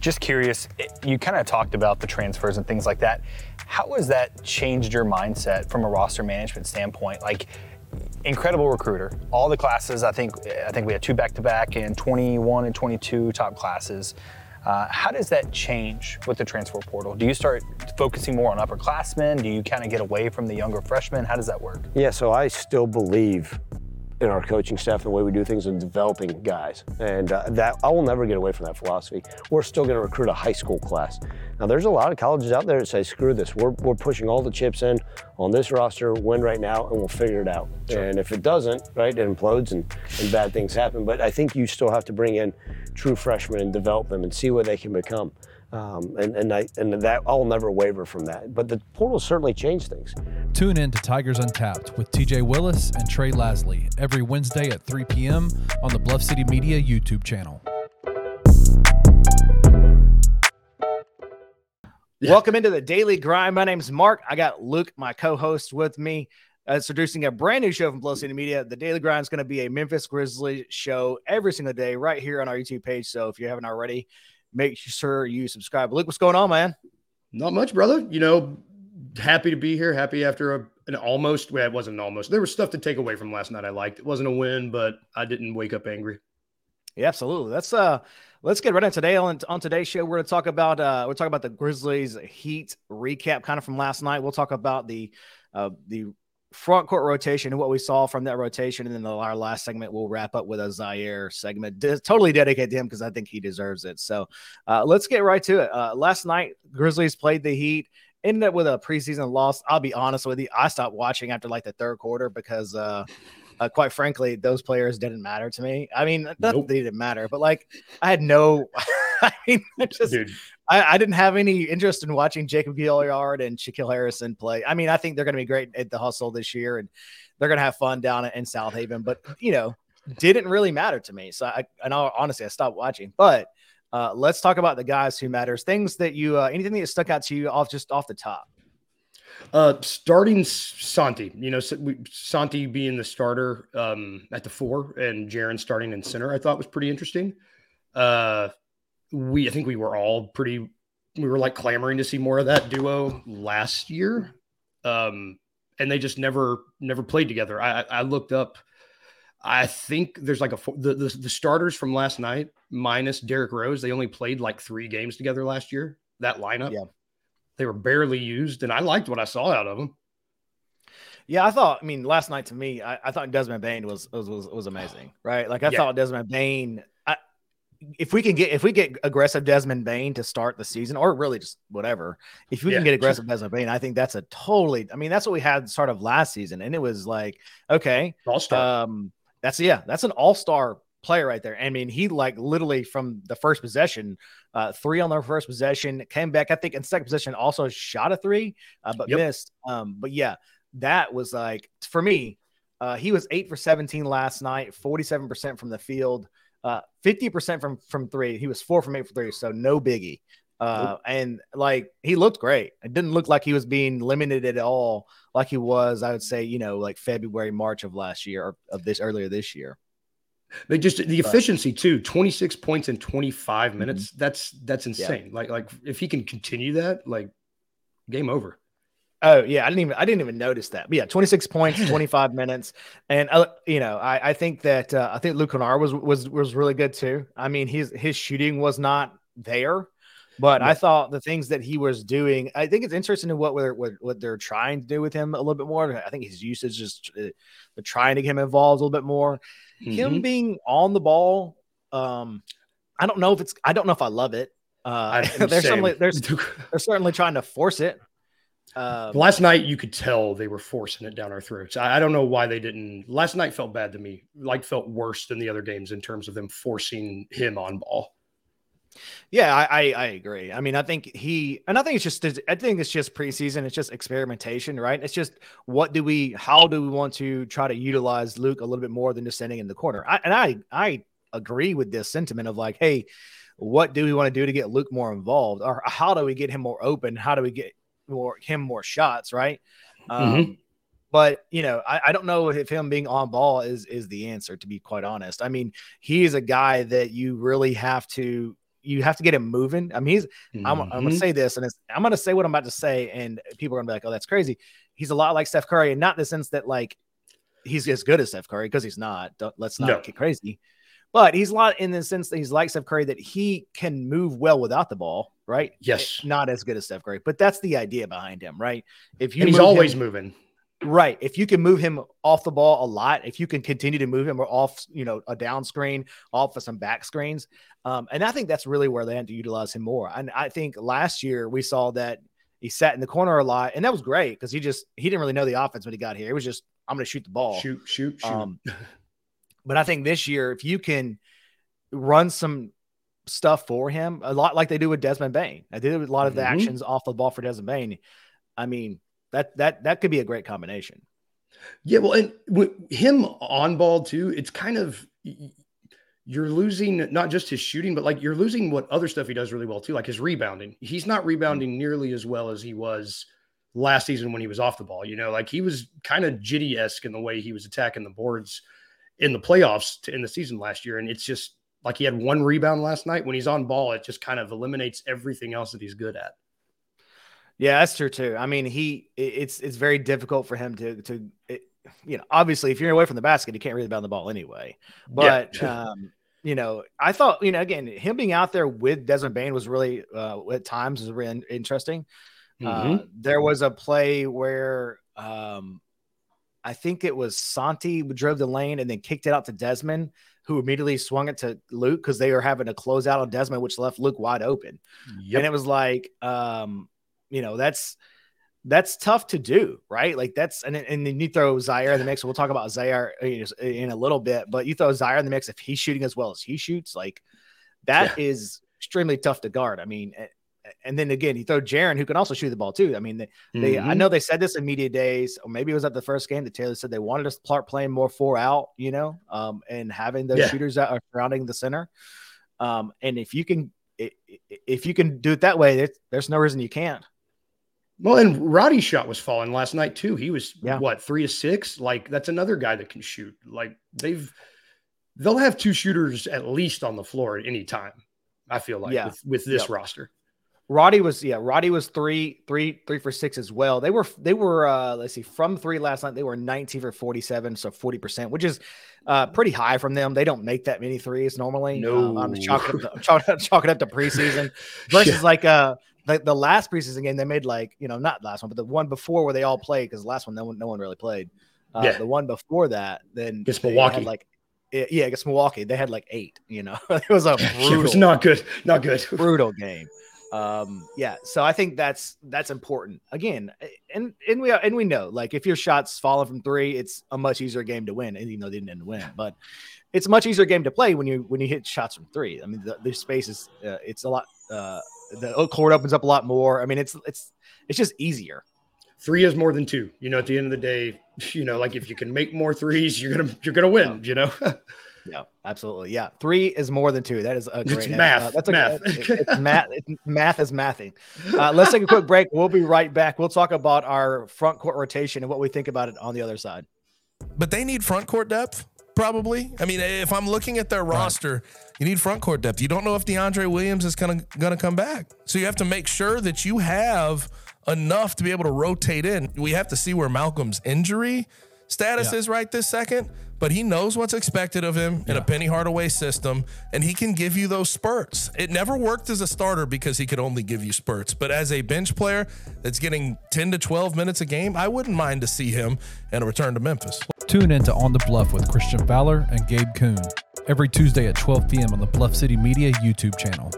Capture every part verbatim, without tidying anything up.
Just curious, you kind of talked about the transfers and things like that. How has that changed your mindset from a roster management standpoint? Like, incredible recruiter. All the classes, I think I think we had two back-to-back and twenty-one and twenty-two top classes. Uh, how does that change with the transfer portal? Do you start focusing more on upperclassmen? Do you kind of get away from the younger freshmen? How does that work? Yeah, so I still believe in our coaching staff, the way we do things, and developing guys. And uh, that I will never get away from that philosophy. We're still gonna recruit a high school class. Now, there's a lot of colleges out there that say, screw this. We're, we're pushing all the chips in on this roster, win right now, and we'll figure it out. Sure. And if it doesn't, right, it implodes and, and bad things happen. But I think you still have to bring in true freshmen and develop them and see what they can become. Um, and and, I, and that I'll never waver from that. But the portal certainly changed things. Tune in to Tigers Untapped with T J. Willis and Trey Lasley every Wednesday at three p.m. on the Bluff City Media YouTube channel. Yeah. Welcome into the Daily Grind. My name's Mark. I got Luke, my co-host, with me. Uh, it's producing a brand new show from Bluff City Media. The Daily Grind is going to be a Memphis Grizzlies show every single day right here on our YouTube page. So if you haven't already, make sure you subscribe. Luke, what's going on, man? Not much, brother. You know, happy to be here. Happy after a, an almost. Well, it wasn't an almost. There was stuff to take away from last night I liked. It wasn't a win, but I didn't wake up angry. Yeah, absolutely. That's uh, let's get right into today. On, on today's show, we're going to talk about uh, we're talking about the Grizzlies Heat recap, kind of from last night. We'll talk about the uh, the front court rotation and what we saw from that rotation, and then our last segment we'll wrap up with a Zaire segment De- totally dedicated to him because I think he deserves it. So uh, let's get right to it. Uh, last night, Grizzlies played the Heat, ended up with a preseason loss. I'll be honest with you, I stopped watching after like the third quarter because, uh, uh, quite frankly, those players didn't matter to me. I mean, not nope. They didn't matter, but like I had no. I mean, just, I, I didn't have any interest in watching Jacob Gilliard and Shaquille Harrison play. I mean, I think they're going to be great at the hustle this year, and they're going to have fun down in South Haven. But, you know, didn't really matter to me. So, I, and I'll, honestly, I stopped watching. But uh, let's talk about the guys who matters. Things that you uh, – anything that stuck out to you off just off the top? Uh, starting Santi, you know, Santi being the starter um, at the four and Jaren starting in center, I thought was pretty interesting. Uh We, I think we were all pretty, we were like clamoring to see more of that duo last year. Um, and they just never, never played together. I, I looked up, I think there's like a, the, the, the starters from last night minus Derek Rose, they only played like three games together last year, that lineup. Yeah. They were barely used. And I liked what I saw out of them. Yeah, I thought, I mean, last night to me, I, I thought Desmond Bane was, was, was, was amazing, right? Like I yeah. thought Desmond Bane, I, If we can get if we get aggressive Desmond Bane to start the season, or really just whatever, if we yeah, can get aggressive sure. Desmond Bane, I think that's a totally. I mean, that's what we had at the start of last season, and it was like, okay, all-star. Um, that's yeah, that's an all-star player right there. I mean, he like literally from the first possession, uh, three on their first possession, came back. I think in second possession also shot a three, uh, but yep. missed. Um, but yeah, that was like for me. Uh, he was eight for seventeen last night, forty-seven percent from the field. Uh, fifty percent from, from three. He was four from eight for three, so no biggie. Uh, nope. And, like, he looked great. It didn't look like he was being limited at all like he was, I would say, you know, like February, March of last year or of this earlier this year. They just the efficiency, too, twenty-six points in twenty-five minutes. Mm-hmm. That's that's insane. Yeah. Like, like if he can continue that, like, game over. Oh, yeah, I didn't even I didn't even notice that. But yeah, twenty-six points, twenty-five minutes. And, uh, you know, I, I think that uh, I think Luke Kennard was, was was really good, too. I mean, his his shooting was not there, but yeah. I thought the things that he was doing, I think it's interesting in what, what, what they're trying to do with him a little bit more. I think his usage is uh, they're trying to get him involved a little bit more. Mm-hmm. Him being on the ball, um, I don't know if it's – I don't know if I love it. Uh, they're, certainly, they're, they're certainly trying to force it. Um, last night you could tell they were forcing it down our throats. I, I don't know why they didn't. Last night felt bad to me, like felt worse than the other games in terms of them forcing him on ball. Yeah, I, I, I agree. I mean, I think he, and I think it's just, I think it's just preseason. It's just experimentation, right? It's just, what do we, how do we want to try to utilize Luke a little bit more than just standing in the corner? I, and I, I agree with this sentiment of like, hey, what do we want to do to get Luke more involved, or how do we get him more open? How do we get more him more shots, right? Um, mm-hmm. But, you know, I, I don't know if him being on ball is is the answer, to be quite honest. I mean, he is a guy that you really have to you have to get him moving. I mean, he's, mm-hmm. I'm, I'm going to say this, and it's, I'm going to say what I'm about to say, and people are going to be like, oh, that's crazy. He's a lot like Steph Curry, and not in the sense that, like, he's as good as Steph Curry, because he's not. Don't, let's not no. get crazy. But he's a lot in the sense that he's like Steph Curry, that he can move well without the ball, right? Yes. Not as good as Steph Curry, but that's the idea behind him, right? If you and he's move always him, moving. Right. If you can move him off the ball a lot, if you can continue to move him or off, you know, a down screen, off of some back screens. Um, and I think that's really where they had to utilize him more. And I think last year we saw that he sat in the corner a lot, and that was great because he just, he didn't really know the offense when he got here. It was just, I'm going to shoot the ball. Shoot, shoot, shoot. Um, but I think this year, if you can run some stuff for him, a lot like they do with Desmond Bane. I did a lot of the mm-hmm. actions off the ball for Desmond Bane. I mean, That that that could be a great combination. Yeah, well, and with him on ball too, it's kind of you're losing not just his shooting, but like you're losing what other stuff he does really well too, like his rebounding. He's not rebounding nearly as well as he was last season when he was off the ball. You know, like he was kind of Jitty-esque in the way he was attacking the boards in the playoffs to, in the season last year, and it's just like he had one rebound last night. When he's on ball, it just kind of eliminates everything else that he's good at. Yeah, that's true too. I mean, he it's it's very difficult for him to to it, you know, obviously if you're away from the basket, you can't really bound the ball anyway. But yeah. um, you know, I thought, you know, again, him being out there with Desmond Bane was really uh, at times was really interesting. Mm-hmm. Uh, there was a play where um, I think it was Santi drove the lane and then kicked it out to Desmond, who immediately swung it to Luke because they were having to close out on Desmond, which left Luke wide open. Yep. And it was like um, you know, that's, that's tough to do, right? Like that's, and, and then you throw Zaire in the mix. We'll talk about Zaire in a little bit, but you throw Zaire in the mix. If he's shooting as well as he shoots, like that yeah. is extremely tough to guard. I mean, and then again, you throw Jaren, who can also shoot the ball too. I mean, they, mm-hmm. they I know they said this in media days, or maybe it was at the first game that Taylor said they wanted us to start playing more four out, you know, um, and having those yeah. shooters that are surrounding the center. Um, and if you can, if you can do it that way, there's no reason you can't. Well, and Roddy's shot was falling last night too. He was yeah. what, three of six? Like that's another guy that can shoot. Like they've, they'll have two shooters at least on the floor at any time. I feel like yeah. with, with this yep. roster, Roddy was yeah. Roddy was three, three, three for six as well. They were they were uh, let's see, from three last night they were nineteen for forty-seven, so forty percent, which is uh, pretty high from them. They don't make that many threes normally. No, um, I'm chalking up, chalk up to preseason versus yeah. like uh. Like the last preseason game, they made like, you know, not last one, but the one before where they all played, because the last one, no one, no one really played. Uh, yeah. The one before that, then against Milwaukee, like yeah, against Milwaukee, they had like eight. You know, it was a brutal, it was not good, not good, brutal game. Um, yeah, so I think that's that's important again, and and we and we know like if your shot's falling from three, it's a much easier game to win, even though they didn't win, but it's a much easier game to play when you when you hit shots from three. I mean, the, the space is uh, it's a lot. Uh, The court opens up a lot more. I mean, it's it's it's just easier. Three is more than two. You know, at the end of the day, you know, like if you can make more threes, you're gonna you're gonna win. Yeah. You know. Yeah, absolutely. Yeah, three is more than two. That is a great it's math. Uh, that's a, math. It's, it's math. It's, math is mathing. Uh, let's take a quick break. We'll be right back. We'll talk about our front court rotation and what we think about it on the other side. But they need front court depth. Probably. I mean, if I'm looking at their roster, you need front court depth. You don't know if DeAndre Williams is kind of going to come back. So you have to make sure that you have enough to be able to rotate in. We have to see where Malcolm's injury status yeah. is right this second, but he knows what's expected of him yeah. in a Penny Hardaway system, and he can give you those spurts. It never worked as a starter because he could only give you spurts, but as a bench player that's getting ten to twelve minutes a game, I wouldn't mind to see him and a return to Memphis. Tune in to On the Bluff with Christian Fowler and Gabe Kuhn every Tuesday at twelve p.m. on the Bluff City Media YouTube channel.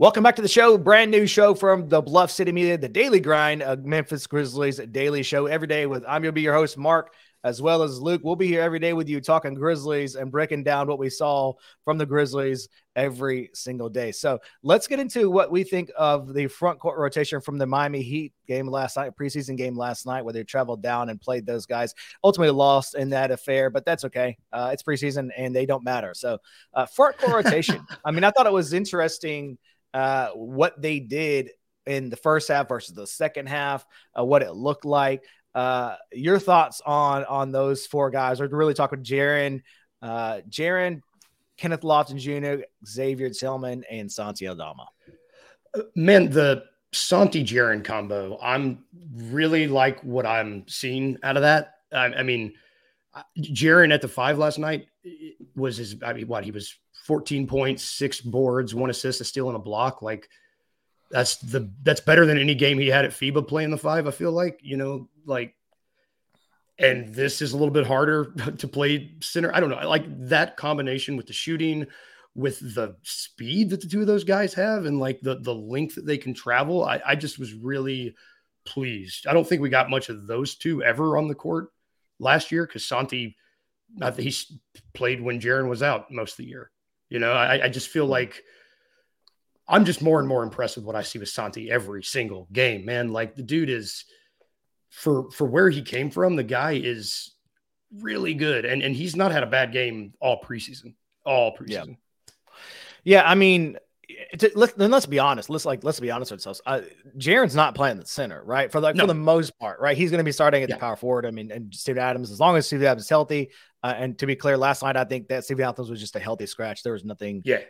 Welcome back to the show. Brand new show from the Bluff City Media, the Daily Grind, a Memphis Grizzlies daily show every day with, I'm going to be your host, Mark, as well as Luke. We'll be here every day with you talking Grizzlies and breaking down what we saw from the Grizzlies every single day. So let's get into what we think of the front court rotation from the Miami Heat game last night, preseason game last night, where they traveled down and played those guys. Ultimately lost in that affair, but that's okay. Uh, it's preseason and they don't matter. So uh, front court rotation. I mean, I thought it was interesting uh what they did in the first half versus the second half, uh, what it looked like. Uh your thoughts on on those four guys. We're really talking Jaren, uh, Jaren, Kenneth Lofton Junior, Xavier Tillman, and Santi Aldama. Man, the Santi Jaren combo, I'm really like what I'm seeing out of that. I, I mean, Jaren at the five last night was his, I mean, what he was fourteen points, six boards, one assist, a steal, and a block. Like that's the, that's better than any game he had at FIBA playing the five. I feel like, you know, like, and this is a little bit harder to play center. I don't know. I like that combination with the shooting, with the speed that the two of those guys have, and like the, the length that they can travel. I, I just was really pleased. I don't think we got much of those two ever on the court last year, because Santi, not that he played when Jaren was out most of the year. You know, I, I just feel like I'm just more and more impressed with what I see with Santi every single game, man. Like the dude is, for for where he came from, the guy is really good, and and he's not had a bad game all preseason, all preseason. Yeah, yeah, I mean, to, let's then let's be honest. Let's like let's be honest with ourselves. Uh, Jaren's not playing the center, right? For like no. for the most part, right? He's going to be starting at yeah. the power forward. I mean, and Steven Adams, as long as Steven Adams is healthy. Uh, and to be clear, last night I think that Steven Adams was just a healthy scratch. There was nothing. Yeah,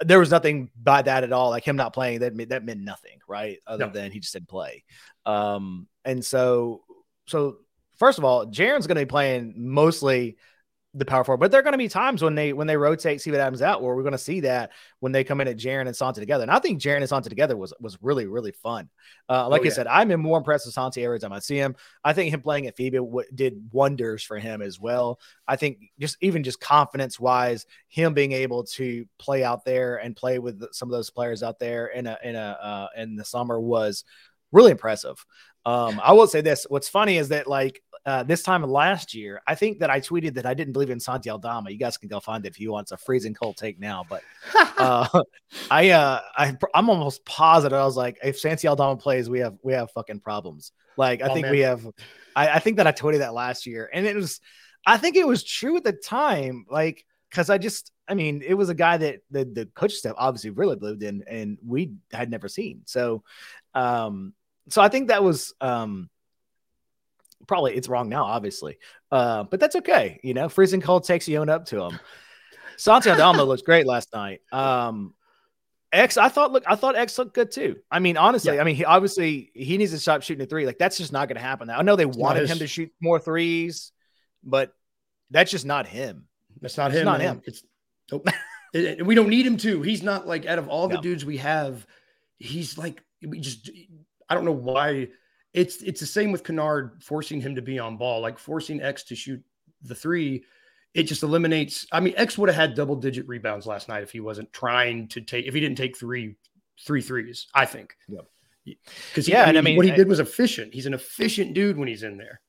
there was nothing by that at all. Like him not playing, that meant, that meant nothing, right? Other no. than he just didn't play. Um, and so, so first of all, Jaren's going to be playing mostly the power forward, but there are going to be times when they when they rotate Steven Adams out where we're going to see that when they come in at Jaren and Santi together. And I think Jaren and Santi together was was really, really fun. Uh, like oh, yeah. I said, I'm more impressed with Santi every time I see him. I think him playing at FIBA w- did wonders for him as well. I think just even just confidence-wise, him being able to play out there and play with some of those players out there in a in a uh, in the summer was really impressive. Um, I will say this. What's funny is that like, Uh, this time last year, I think that I tweeted that I didn't believe in Santi Aldama. You guys can go find it if you want. It's a freezing cold take now, but uh, I, uh, I, I'm almost positive. I was like, if Santi Aldama plays, we have we have fucking problems. Like I oh, think man. we have. I, I think that I tweeted that last year, and it was. I think it was true at the time, like because I just. I mean, it was a guy that the the coach staff obviously really believed in, and we had never seen. So, um, so I think that was. Um, Probably it's wrong now, obviously, uh, but that's okay. You know, freezing cold takes you own up to him. Santi Aldama looks great last night. Um, X, I thought look, I thought X looked good too. I mean, honestly, yeah. I mean, he obviously he needs to stop shooting a three. Like that's just not going to happen. Now I know they it's wanted his... him to shoot more threes, but that's just not him. That's not it's him. Not man. him. It's nope. it, it, we don't need him to. He's not like out of all the no. dudes we have, he's like we just. I don't know why. It's it's the same with Kennard forcing him to be on ball, like forcing X to shoot the three. It just eliminates. I mean, X would have had double digit rebounds last night if he wasn't trying to take if he didn't take three three threes. I think. Yeah. Because yeah, I mean, and I mean what he I, did was efficient. He's an efficient dude when he's in there.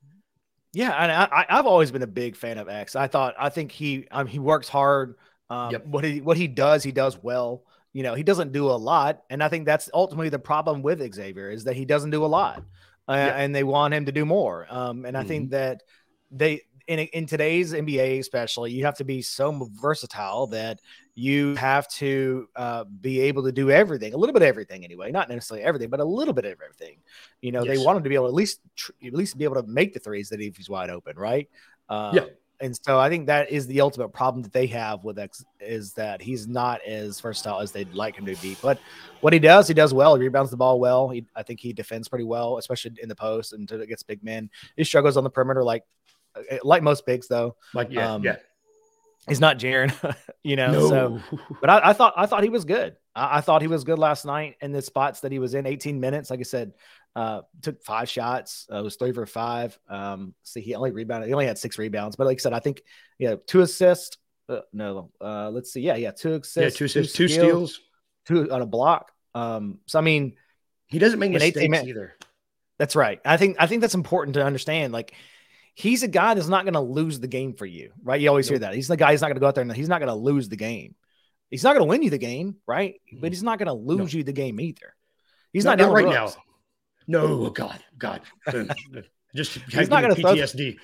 Yeah, and I, I've always been a big fan of X. I thought I think he um, he works hard. Um, yep. What he what he does, he does well. You know, he doesn't do a lot, and I think that's ultimately the problem with Xavier is that he doesn't do a lot. Uh, yeah. And they want him to do more. Um, and I mm-hmm. think that they in in today's N B A especially, you have to be so versatile that you have to uh, be able to do everything, a little bit of everything anyway, not necessarily everything, but a little bit of everything. You know, yes. They want him to be able to at least tr- at least be able to make the threes that if he's wide open, right? Uh, yeah. And so I think that is the ultimate problem that they have with X is that he's not as versatile as they'd like him to be. But what he does, he does well. He rebounds the ball well. He, I think he defends pretty well, especially in the post and against big men. He struggles on the perimeter like like most bigs, though. Like yeah, um, yeah. He's not Jaren, you know. No. So, but I, I thought I thought he was good. I, I thought he was good last night in the spots that he was in. eighteen minutes, like I said. Uh, took five shots. Uh, it was three for five. Um, see, he only rebounded. He only had six rebounds. But like I said, I think yeah, you know, two assists. Uh, no, uh, let's see. Yeah, yeah, two assists. Yeah, two assists, two, two steals, two on a block. Um, so I mean, he doesn't make mistakes either. That's right. I think I think that's important to understand. Like, he's a guy that's not going to lose the game for you, right? You always nope. hear that. He's the guy. He's not going to go out there and he's not going to lose the game. He's not going to win you the game, right? Mm-hmm. But he's not going to lose nope. you the game either. He's not, not, not right Brooks. now. No, God, God, just he's not going to P T S D.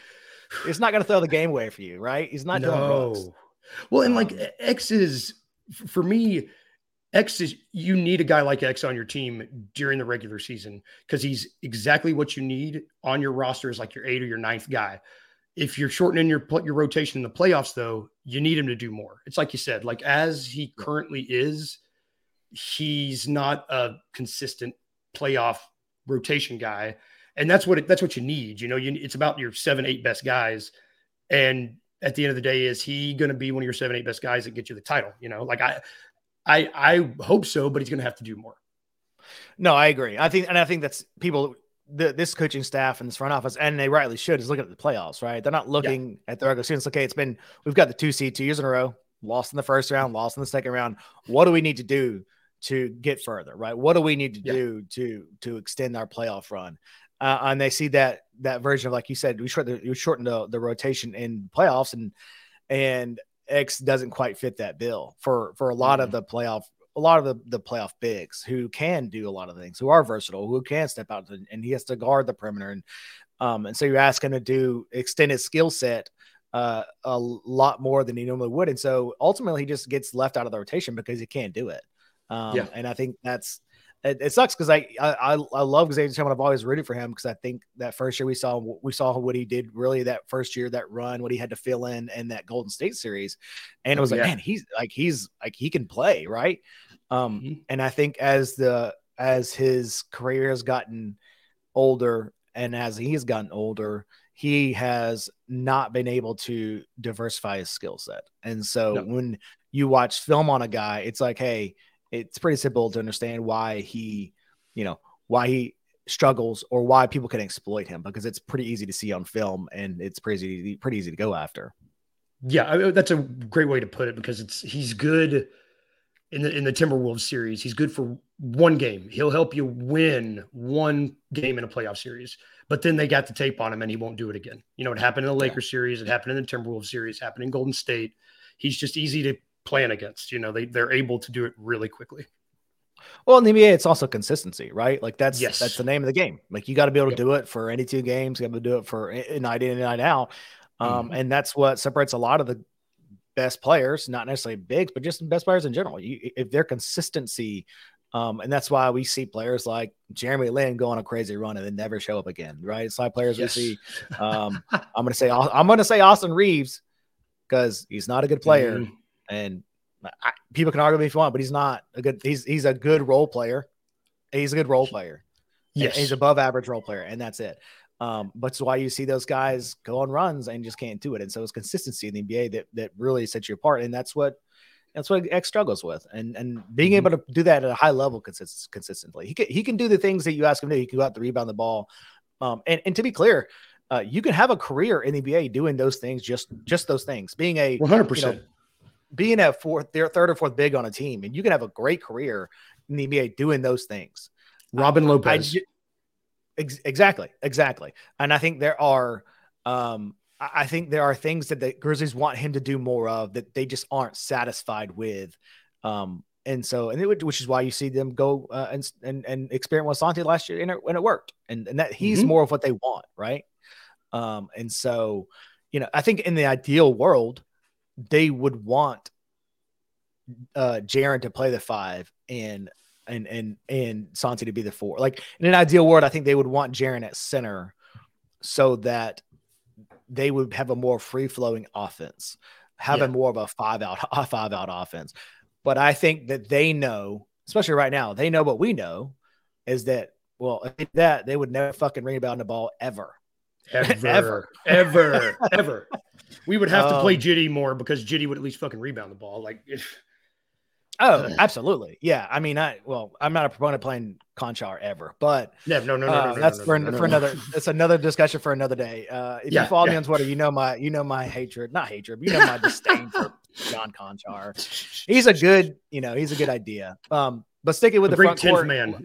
Throw, it's not going to throw the game away for you, right? He's not no. doing well, and like X is for me. X is you need a guy like X on your team during the regular season because he's exactly what you need on your roster as like your eight or your ninth guy. If you're shortening your your rotation in the playoffs, though, you need him to do more. It's like you said, like as he currently is, he's not a consistent playoff rotation guy, and that's what it, that's what you need. You know, you, it's about your seven, eight best guys, and at the end of the day, is he going to be one of your seven, eight best guys that get you the title? You know, like I, I, I hope so, but he's going to have to do more. No, I agree. I think, and I think that's people. The, this coaching staff and this front office, and they rightly should, is looking at the playoffs, right? They're not looking yeah. at the regular season. It's okay. It's been, we've got the two seed two years in a row, lost in the first round, lost in the second round. What do we need to do to get further, right? What do we need to yeah. do to, to extend our playoff run? Uh, and they see that, that version of, like you said, we shorten the, we shorten the, the rotation in playoffs, and, and X doesn't quite fit that bill for, for a lot mm-hmm. of the playoff a lot of the, the playoff bigs who can do a lot of things, who are versatile, who can step out, to, and he has to guard the perimeter. And, um, and so you ask him to do extend his skill set uh, a lot more than he normally would. And so ultimately he just gets left out of the rotation because he can't do it. Um, yeah. And I think that's, it, it sucks. Cause I, I, I love Xavier Tillman. I've always rooted for him. Cause I think that first year we saw, we saw what he did really that first year, that run, what he had to fill in in that Golden State series. And it was like, yeah. man, he's like, he's like, he can play. Right. Um, mm-hmm. And I think as the as his career has gotten older and as he's gotten older, he has not been able to diversify his skill set. And so no. when you watch film on a guy, it's like, hey, it's pretty simple to understand why he, you know, why he struggles or why people can exploit him, because it's pretty easy to see on film and it's pretty pretty easy to go after. Yeah, I mean, that's a great way to put it, because it's he's good. In the in the Timberwolves series, he's good for one game. He'll help you win one game in a playoff series, but then they got the tape on him and he won't do it again. You know, it happened in the Lakers yeah. series. It happened in the Timberwolves series, happened in Golden State. He's just easy to plan against. You know, they, they're able to do it really quickly. Well, in the N B A, it's also consistency, right? Like that's, yes. that's the name of the game. Like you got to be able to yep. do it for any two games. You got to do it for a night in and night out. Um, mm-hmm. And that's what separates a lot of the best players, not necessarily bigs, but just the best players in general. You, if their consistency, um, and that's why we see players like Jeremy Lin go on a crazy run and then never show up again, right? It's like players yes. we see. Um, I'm gonna say I'm gonna say Austin Reeves, because he's not a good player, mm-hmm. and I, people can argue with me if you want, but he's not a good. He's he's a good role player. He's a good role player. Yes, and he's above average role player, and that's it. Um, but it's why you see those guys go on runs and just can't do it. And so it's consistency in the N B A that, that really sets you apart. And that's what, that's what X struggles with. And, and being mm-hmm. able to do that at a high level consist- consistently, he can, he can do the things that you ask him to do. He can go out to rebound the ball. Um, and, and to be clear, uh, you can have a career in the N B A doing those things, just, just those things, being a one hundred percent, you know, being a fourth, their third or fourth big on a team. And you can have a great career in the N B A doing those things. Robin um, Lopez. I, Exactly, exactly. And I think there are um, I think there are things that the Grizzlies want him to do more of that they just aren't satisfied with. Um, and so, and it would, which is why you see them go uh, and, and and experiment with Santi last year, and it, and it worked. And and that he's mm-hmm. more of what they want, right? Um, and so, you know, I think in the ideal world, they would want uh, Jaren to play the five and and and and Santi to be the four. Like in an ideal world, I think they would want Jaren at center so that they would have a more free flowing offense, having yeah. more of a five out a five out offense. But I think that they know, especially right now, they know what we know is that, well, if they did that, they would never fucking rebound the ball ever. Ever, ever, ever, ever. We would have um, to play Jitty more, because Jitty would at least fucking rebound the ball. Like if Oh, absolutely. Yeah. I mean, I, well, I'm not a proponent of playing Konchar ever, but no, no, no, no, uh, no that's no, for, no, no, for no. another, it's another discussion for another day. Uh, if yeah, you follow yeah. me on Twitter, you know, my, you know, my hatred, not hatred, but you know, my disdain for John Konchar. He's a good, you know, he's a good idea. Um, but sticking with a the front court, man.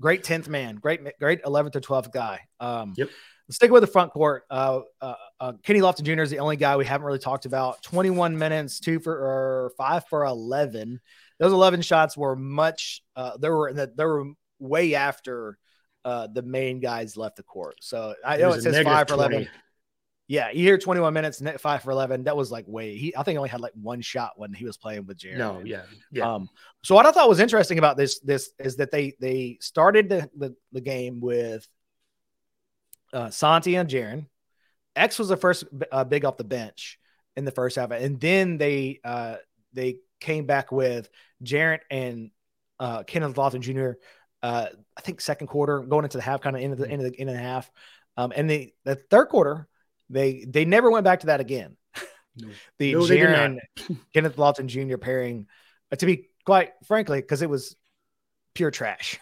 Great tenth man, great, great eleventh or twelfth guy. Um, yep. Sticking with the front court. Uh, uh, uh, Kenneth Lofton Junior is the only guy we haven't really talked about. twenty-one minutes, two for or five for eleven. Those eleven shots were much. Uh, there were the, there were way after uh, the main guys left the court. So I know it says five for eleven. Yeah, you hear twenty-one minets, net five for eleven. That was like way. He I think only had like one shot when he was playing with Jaren. No, yeah, yeah. Um, so what I thought was interesting about this this is that they they started the the, the game with uh, Santi and Jaren X was the first uh, big off the bench in the first half. And then they uh, they came back with Jaren and uh, Kenneth Lofton Junior Uh, I think second quarter going into the half, kind of end of the end of the end of the half. Um, and the, the third quarter, they they never went back to that again. No. The no, Jaren Kenneth Lofton Junior pairing, uh, to be quite frankly, because it was pure trash.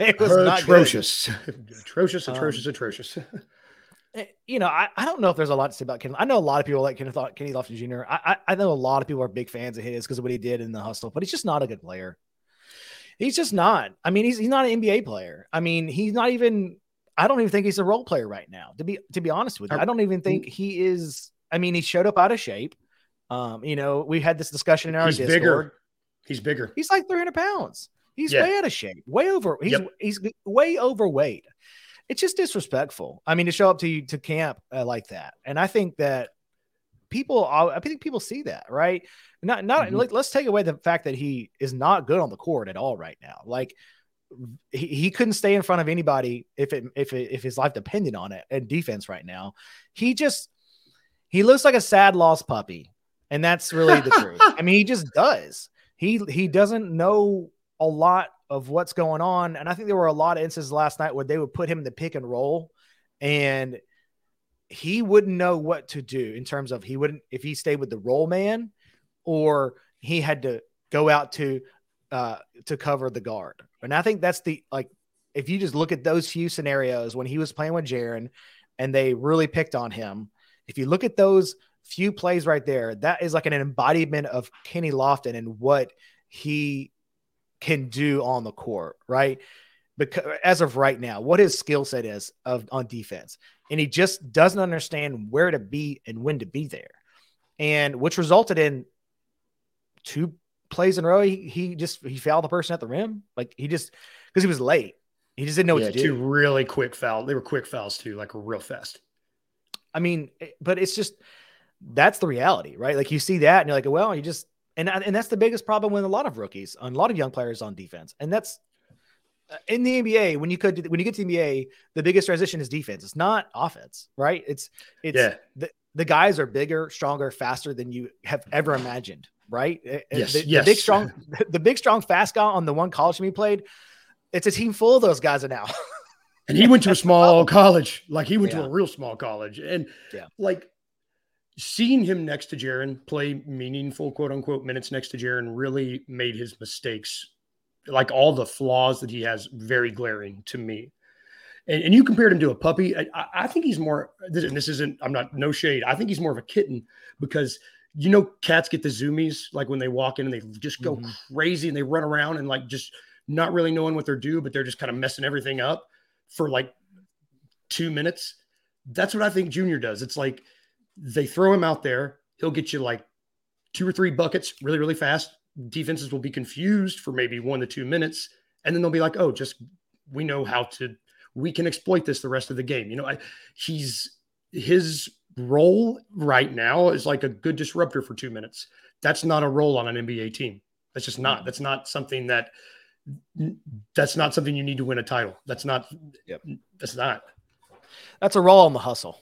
It was not atrocious. atrocious, atrocious, um, atrocious. You know, I, I don't know if there's a lot to say about Kenneth. I know a lot of people like Kenneth Kenny Lofton Junior I, I I know a lot of people are big fans of his because of what he did in the Hustle, but he's just not a good player. He's just not. I mean, he's he's not an N B A player. I mean, he's not even. I don't even think he's a role player right now. To be to be honest with you, I don't even think he is. I mean, he showed up out of shape. Um, you know, we had this discussion in our Discord. He's bigger. He's bigger. He's like three hundred pounds. He's yeah. way out of shape. Way over. He's yep. he's way overweight. It's just disrespectful. I mean, to show up to to camp uh, like that, and I think that people, I think people see that, right? Not, not. Mm-hmm. Let, let's take away the fact that he is not good on the court at all right now. Like he, he couldn't stay in front of anybody if it if it, if his life depended on it. And defense right now, he just he looks like a sad lost puppy, and that's really the truth. I mean, he just does. He he doesn't know a lot of what's going on. And I think there were a lot of instances last night where they would put him in the pick and roll and he wouldn't know what to do in terms of he wouldn't, if he stayed with the roll man or he had to go out to, uh, to cover the guard. And I think that's the, like, if you just look at those few scenarios when he was playing with Jaren and they really picked on him, if you look at those few plays right there, that is like an embodiment of Kenny Lofton and what he can do on the court, right? Because as of right now, what his skill set is of on defense, and he just doesn't understand where to be and when to be there, and which resulted in two plays in a row. He, he just he fouled the person at the rim, like he just because he was late, he just didn't know yeah, what to two do. Two really quick fouls. They were quick fouls too, like real fast. I mean, but it's just that's the reality, right? Like you see that, and you're like, well, you just. And, and that's the biggest problem with a lot of rookies and a lot of young players on defense. And that's in the N B A, when you could, when you get to the N B A, the biggest transition is defense. It's not offense, right? It's, it's yeah. the, the guys are bigger, stronger, faster than you have ever imagined. Right. Yes, the, yes. the big, strong, the big, strong, fast guy on the one college team he played. It's a team full of those guys now. And he went to a small college. Like he went yeah. to a real small college and yeah. like, seeing him next to Jaren play meaningful, quote unquote, minutes next to Jaren really made his mistakes, like all the flaws that he has, very glaring to me. And, and you compared him to a puppy. I, I think he's more, and this isn't, I'm not, no shade. I think he's more of a kitten because, you know, cats get the zoomies, like when they walk in and they just go mm-hmm. crazy and they run around and like just not really knowing what they're due, but they're just kind of messing everything up for like two minutes. That's what I think Junior does. It's like, they throw him out there. He'll get you like two or three buckets really, really fast. Defenses will be confused for maybe one to two minutes. And then they'll be like, oh, just, we know how to, we can exploit this the rest of the game. You know, I, he's, his role right now is like a good disruptor for two minutes. That's not a role on an N B A team. That's just not, that's not something that, that's not something you need to win a title. That's not, yep. that's not. That's a role on the Hustle.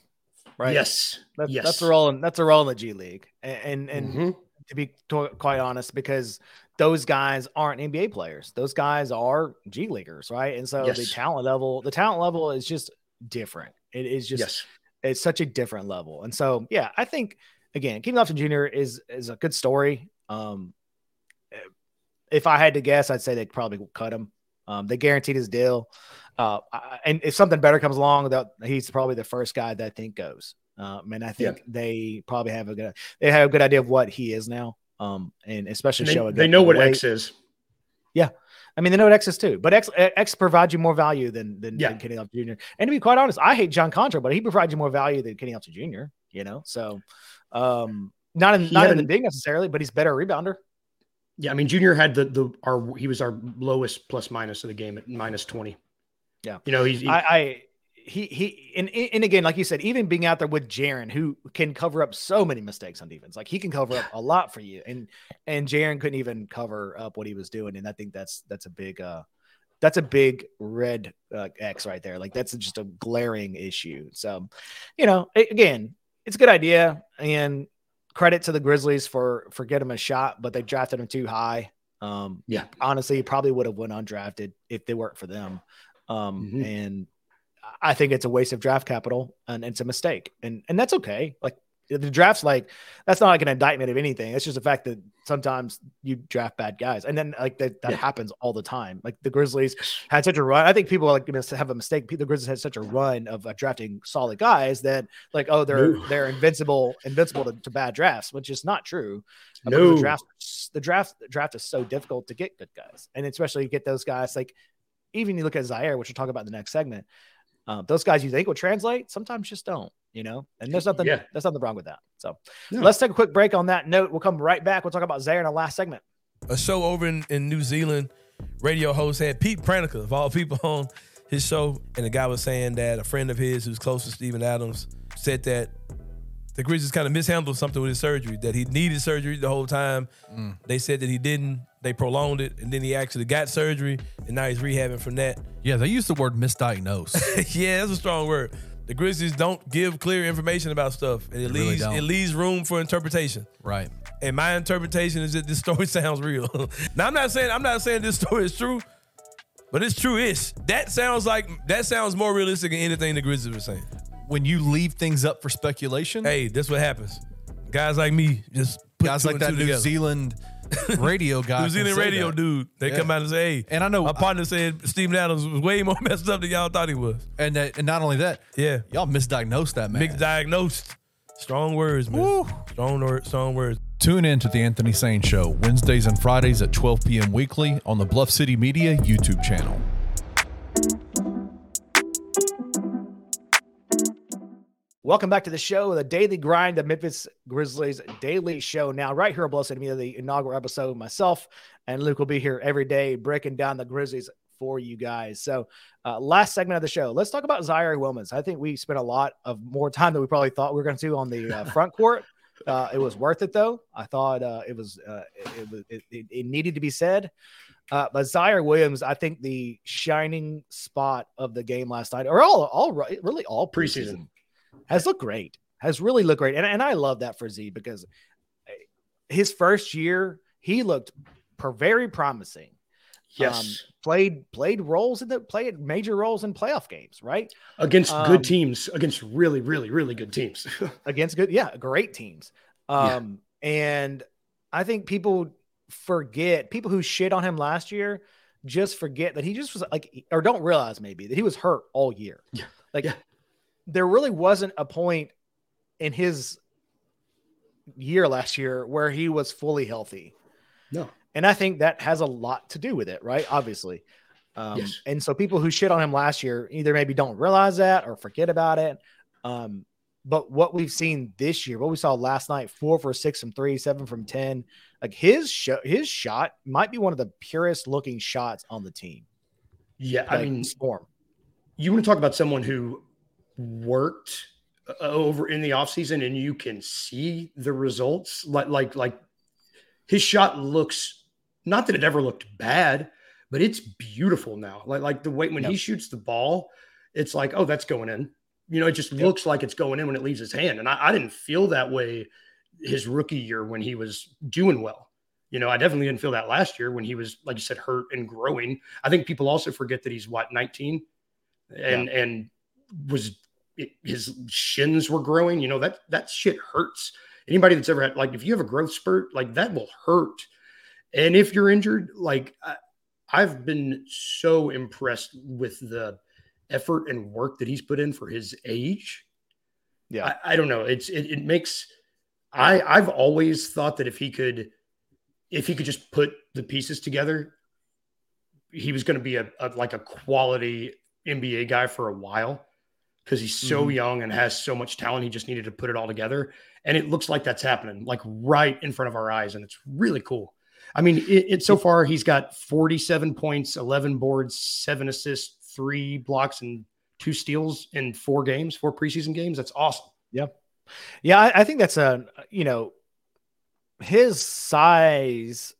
Right. Yes. That's, yes. That's a role. In, that's a role in the G League. And and, and mm-hmm. to be t- quite honest, because those guys aren't N B A players. Those guys are G Leaguers, right? And so yes. the talent level, the talent level is just different. It is just yes. it's such a different level. And so yeah, I think again, Kenneth Lofton Junior is is a good story. Um, if I had to guess, I'd say they'd probably cut him. Um, they guaranteed his deal. Uh, and if something better comes along, that he's probably the first guy that I think goes. Um, and I think yeah. they probably have a good, they have a good idea of what he is now. Um, and especially and they, show it. They know what weight. X is. Yeah. I mean, they know what X is too, but X, X provides you more value than, than, yeah. than Kenny Lofton Junior And to be quite honest, I hate John Konchar, but he provides you more value than Kenny Lofton Junior, you know? So um, not in, not in the big necessarily, but he's better rebounder. Yeah. I mean, Junior had the, the, our, he was our lowest plus minus of the game at minus twenty. Yeah. You know, he's, he, I, I, he, he, and, and again, like you said, even being out there with Jaren, who can cover up so many mistakes on defense, like he can cover up a lot for you. And, and Jaren couldn't even cover up what he was doing. And I think that's, that's a big, uh, that's a big red uh, X right there. Like, that's just a glaring issue. So, you know, it, again, it's a good idea, and credit to the Grizzlies for, for getting him a shot, but they drafted him too high. Um, yeah, honestly, he probably would have went undrafted if they weren't for them. Um, mm-hmm. And I think it's a waste of draft capital, and it's a mistake, and, and that's okay. Like, the draft's like, that's not like an indictment of anything. It's just the fact that sometimes you draft bad guys. And then like that, that yeah. happens all the time. Like the Grizzlies had such a run. I think people are like going to have a mistake. The Grizzlies had such a run of uh, drafting solid guys that like, oh, they're, no. they're invincible, invincible to, to bad drafts, which is not true. No. The draft, the draft, the draft is so difficult to get good guys. And especially you get those guys, like even you look at Zaire, which we'll talk about in the next segment. Uh, those guys you think will translate sometimes just don't. You know, and there's nothing, yeah. there's nothing wrong with that. So no. let's take a quick break on that note. We'll come right back. We'll talk about Zaire in the last segment. A show over in, in New Zealand, radio host had Pete Pranica, of all people, on his show. And the guy was saying that a friend of his who's close to Steven Adams said that the Grizzlies kind of mishandled something with his surgery, that he needed surgery the whole time. Mm. They said that he didn't. They prolonged it, and then he actually got surgery, and now he's rehabbing from that. Yeah, they used the word misdiagnosed. Yeah, that's a strong word. The Grizzlies don't give clear information about stuff, and it they leaves really it leaves room for interpretation. Right. And my interpretation is that this story sounds real. Now I'm not saying I'm not saying this story is true, but it's true-ish. That sounds like that sounds more realistic than anything the Grizzlies are saying. When you leave things up for speculation, hey, that's what happens. Guys like me just put guys two like and that two New together. Zealand radio guy, New Zealand radio that. dude. They yeah. come out and say, "Hey," and I know my partner said Steven Adams was way more messed up than y'all thought he was. And that, and not only that, yeah, y'all misdiagnosed that man. Misdiagnosed. Strong words, man. Woo. Strong words. Strong words. Tune in to the Anthony Sane Show Wednesdays and Fridays at twelve p.m. weekly on the Bluff City Media YouTube channel. Welcome back to the show, the Daily Grind, the Memphis Grizzlies Daily Show. Now, right here on Bluff City Media, the inaugural episode, myself and Luke will be here every day breaking down the Grizzlies for you guys. So uh, last segment of the show, let's talk about Zaire Williams. I think we spent a lot of more time than we probably thought we were going to do on the uh, front court. Uh, it was worth it, though. I thought uh, it was uh, it, it, it, it needed to be said. Uh, but Zaire Williams, I think the shining spot of the game last night, or all, all really all preseason. preseason. Has looked great. Has really looked great. And, and I love that for Z, because his first year, he looked per, very promising. Yes. Um, played played roles in the played major roles in playoff games, right? Against um, good teams, against really, really, really good teams. against good, yeah, great teams. Um, yeah. And I think people forget, people who shit on him last year just forget that he just was like, or don't realize maybe that he was hurt all year. Yeah. Like, yeah. There really wasn't a point in his year last year where he was fully healthy. No. And I think that has a lot to do with it, right? Obviously. Um, yes. And so people who shit on him last year either maybe don't realize that or forget about it. Um, but what we've seen this year, what we saw last night, four for six from three, seven from ten, like his, sh- his shot might be one of the purest looking shots on the team. Yeah. Like, I mean, Storm. You want to talk about someone who worked over in the offseason and you can see the results. Like, like, like his shot looks, not that it ever looked bad, but it's beautiful now. Like, like the way when yep. he shoots the ball, it's like, oh, that's going in. You know, it just yep. looks like it's going in when it leaves his hand. And I, I didn't feel that way his rookie year when he was doing well. You know, I definitely didn't feel that last year when he was, like you said, hurt and growing. I think people also forget that he's what, nineteen and, yeah. and was, It, his shins were growing, you know, that, that shit hurts. Anybody that's ever had, like, if you have a growth spurt, like that will hurt. And if you're injured, like I, I've been so impressed with the effort and work that he's put in for his age. Yeah. I, I don't know. It's, it, it makes, I I've always thought that if he could, if he could just put the pieces together, he was going to be a, a, like a quality N B A guy for a while. Because he's so mm-hmm. young and has so much talent. He just needed to put it all together. And it looks like that's happening, like right in front of our eyes. And it's really cool. I mean, it, it so far, he's got forty-seven points, eleven boards, seven assists, three blocks, and two steals in four games, four preseason games. That's awesome. Yeah. Yeah, I, I think that's a, you know, his size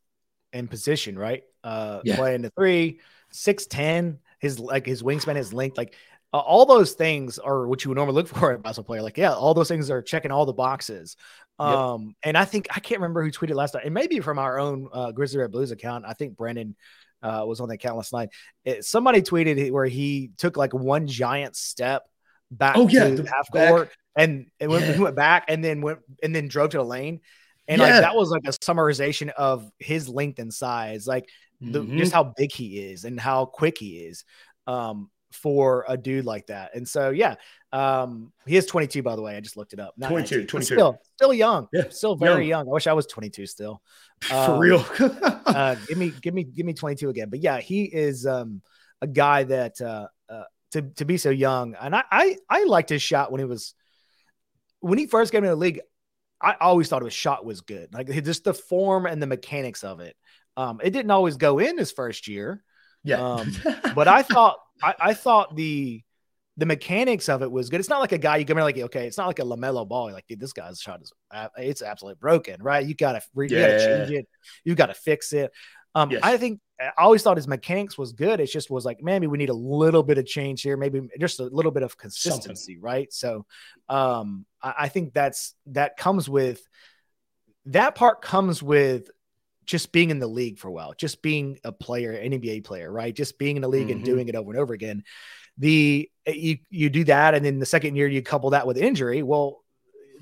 and position, right? Uh, yeah. Playing the three. six ten, his like his wingspan, his length, like uh, all those things are what you would normally look for in a basketball player. Like, yeah, all those things are checking all the boxes. Um, yep. And I think, I can't remember who tweeted last night. It may be from our own uh, Grizzly Red Blues account. I think Brandon uh, was on the account last night. It, somebody tweeted where he took like one giant step back oh, yeah, to the half back. court and it went, yeah. he went back and then went and then drove to the lane. And yeah. like that was like a summarization of his length and size, like the, mm-hmm. just how big he is and how quick he is um, for a dude like that. And so, yeah, um, he is twenty-two, by the way. I just looked it up. Not twenty-two, twenty-two. Still, still young. Yeah. Still very young. young. I wish I was twenty-two still. Um, for real. uh, give me, give me, give me twenty-two again. But yeah, he is um, a guy that uh, uh, to to be so young. And I, I, I liked his shot when he was, when he first came into the league. I always thought his shot was good. Like just the form and the mechanics of it. Um, it didn't always go in his first year. Yeah. Um, but I thought, I, I thought the, the mechanics of it was good. It's not like a guy you come in like, okay, it's not like a LaMelo Ball. You're like, dude, this guy's shot is, it's absolutely broken, right? You gotta, you yeah. gotta change it. You gotta fix it. Um, yes. I think I always thought his mechanics was good. It just was like, maybe we need a little bit of change here. Maybe just a little bit of consistency. Something. Right. So um, I, I think that's, that comes with that part comes with just being in the league for a while, just being a player, an N B A player, right. Just being in the league mm-hmm. and doing it over and over again. The, you, you do that. And then the second year you couple that with injury. Well,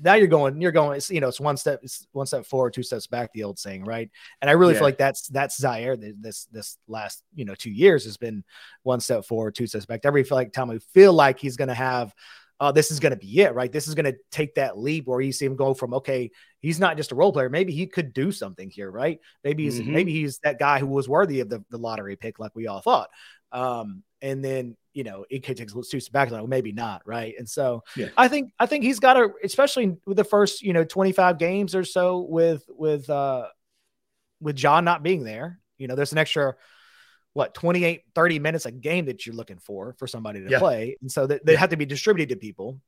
now you're going, you're going, it's, you know, it's one step, it's one step forward, two steps back, the old saying. Right. And I really yeah. feel like that's, that's Zaire. This, this last, you know, two years has been one step forward, two steps back. Every feel like time we feel like he's going to have, oh, uh, this is going to be it. Right. This is going to take that leap where you see him go from, okay, he's not just a role player. Maybe he could do something here. Right. Maybe he's, mm-hmm. maybe he's that guy who was worthy of the, the lottery pick, like we all thought. Um, And then, you know, it could take two steps back. Like, well, maybe not. Right. And so yeah. I think, I think he's got to, especially with the first, you know, twenty-five games or so with, with, uh, with John not being there, you know, there's an extra, what, twenty-eight, thirty minutes a game that you're looking for, for somebody to yeah. play. And so that they yeah. have to be distributed to people.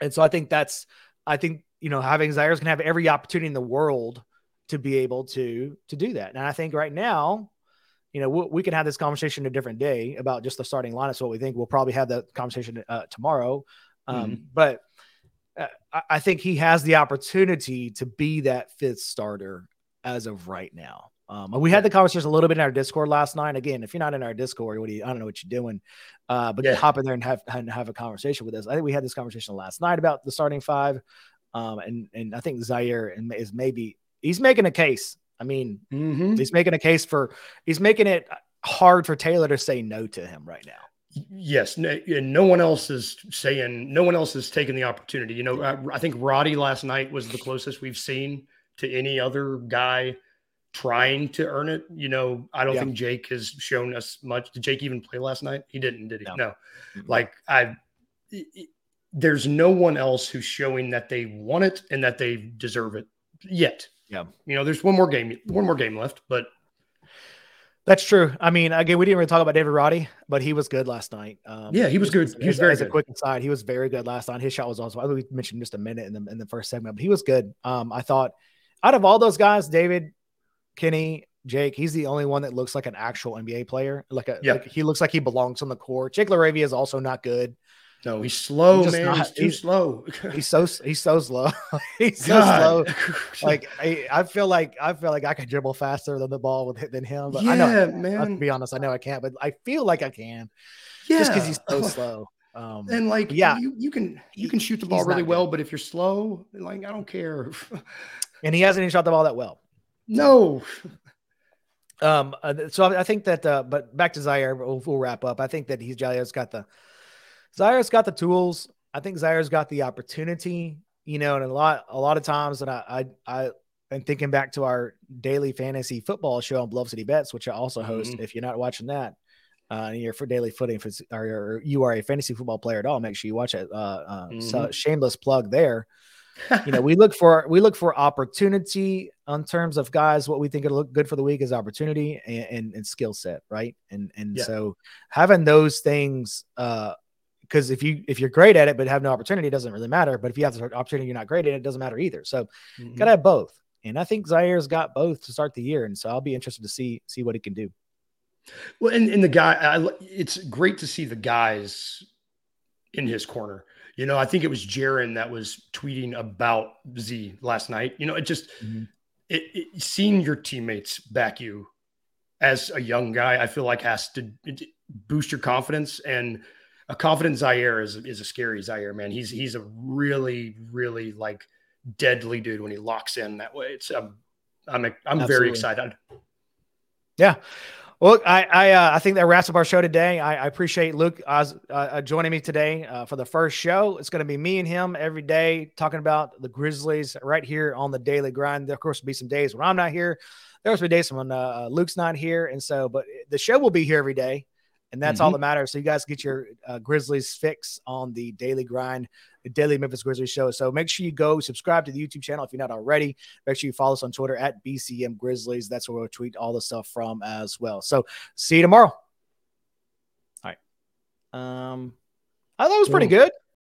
And so I think that's, I think, you know, having Zaire is going to have every opportunity in the world to be able to, to do that. And I think right now, you know, we, we can have this conversation a different day about just the starting lineup. So what we think we'll probably have that conversation uh, tomorrow. Um, mm-hmm. But uh, I, I think he has the opportunity to be that fifth starter as of right now. Um, we had the conversation a little bit in our Discord last night. Again, if you're not in our Discord, what do you, I don't know what you're doing, uh, but yeah. hop in there and have, and have a conversation with us. I think we had this conversation last night about the starting five. Um, and, and I think Zaire is maybe he's making a case. I mean, mm-hmm. he's making a case for, he's making it hard for Taylor to say no to him right now. Yes. No, and no one else is saying, no one else is taking the opportunity. You know, I, I think Roddy last night was the closest we've seen to any other guy trying to earn it. You know, I don't yeah. think Jake has shown us much. Did Jake even play last night? He didn't, did he? No. no. Mm-hmm. Like I, it, there's no one else who's showing that they want it and that they deserve it yet. Yeah. You know, there's one more game, one more game left, but that's true. I mean, again, we didn't really talk about David Roddy, but he was good last night. Um, yeah, he was good. He was very good. As a quick aside, he was very good last night. His shot was also, I think we mentioned just a minute in the, in the first segment, but he was good. Um, I thought out of all those guys, David, Kenny, Jake, he's the only one that looks like an actual N B A player. Like, a, yeah. like he looks like he belongs on the court. Jake LaRavia is also not good. No, he's slow, he's man. Not, he's too he's, slow. he's so he's so slow. he's God. so slow. Like I, I feel like I feel like I could dribble faster than the ball with than him. But yeah, I know, man. To be honest, I know I can't, but I feel like I can. Yeah, just because he's so slow. Um, and like, yeah, you, you can you can shoot the ball really well, but if you're slow, like I don't care. And he hasn't even shot the ball that well. No. Um. So I think that. Uh, but back to Zaire, we'll, we'll wrap up. I think that he's Zaire's got the. Zaire's got the tools. I think Zaire's got the opportunity, you know, and a lot, a lot of times that I, I, I am thinking back to our daily fantasy football show on Bluff City Bets, which I also host. Mm-hmm. If you're not watching that, uh, and you're for daily footing, for, or you are a fantasy football player at all, make sure you watch it. Uh, uh mm-hmm. So shameless plug there. You know, we look for, we look for opportunity in terms of guys. What we think it'll look good for the week is opportunity and, and, and skill set. Right. And, and yeah. so having those things, uh, because if you if you're great at it but have no opportunity, it doesn't really matter. But if you have the opportunity, you're not great at it, it doesn't matter either. So mm-hmm. gotta have both, and I think Zaire's got both to start the year. And so I'll be interested to see see what he can do. Well, and, and the guy, I, it's great to see the guys in his corner. You know, I think it was Jaren that was tweeting about Z last night. You know, it just mm-hmm. it, it, seeing your teammates back you as a young guy, I feel like has to boost your confidence. And a confident Zaire is is a scary Zaire, man. He's he's a really, really like deadly dude when he locks in that way. It's um, I'm I'm Absolutely. very excited. Yeah. Well, I I, uh, I think that wraps up our show today. I, I appreciate Luke uh, uh, joining me today uh, for the first show. It's going to be me and him every day talking about the Grizzlies right here on the Daily Grind. There, of course, will be some days when I'm not here. There will be days when uh, Luke's not here, and so but the show will be here every day, and that's mm-hmm. all that matters. So you guys get your uh, Grizzlies fix on the Daily Grind, the Daily Memphis Grizzlies show. So make sure you go subscribe to the YouTube channel if you're not already. Make sure you follow us on Twitter at B C M Grizzlies. That's where we'll tweet all the stuff from as well. So see you tomorrow. All right. Um, I thought it was pretty good.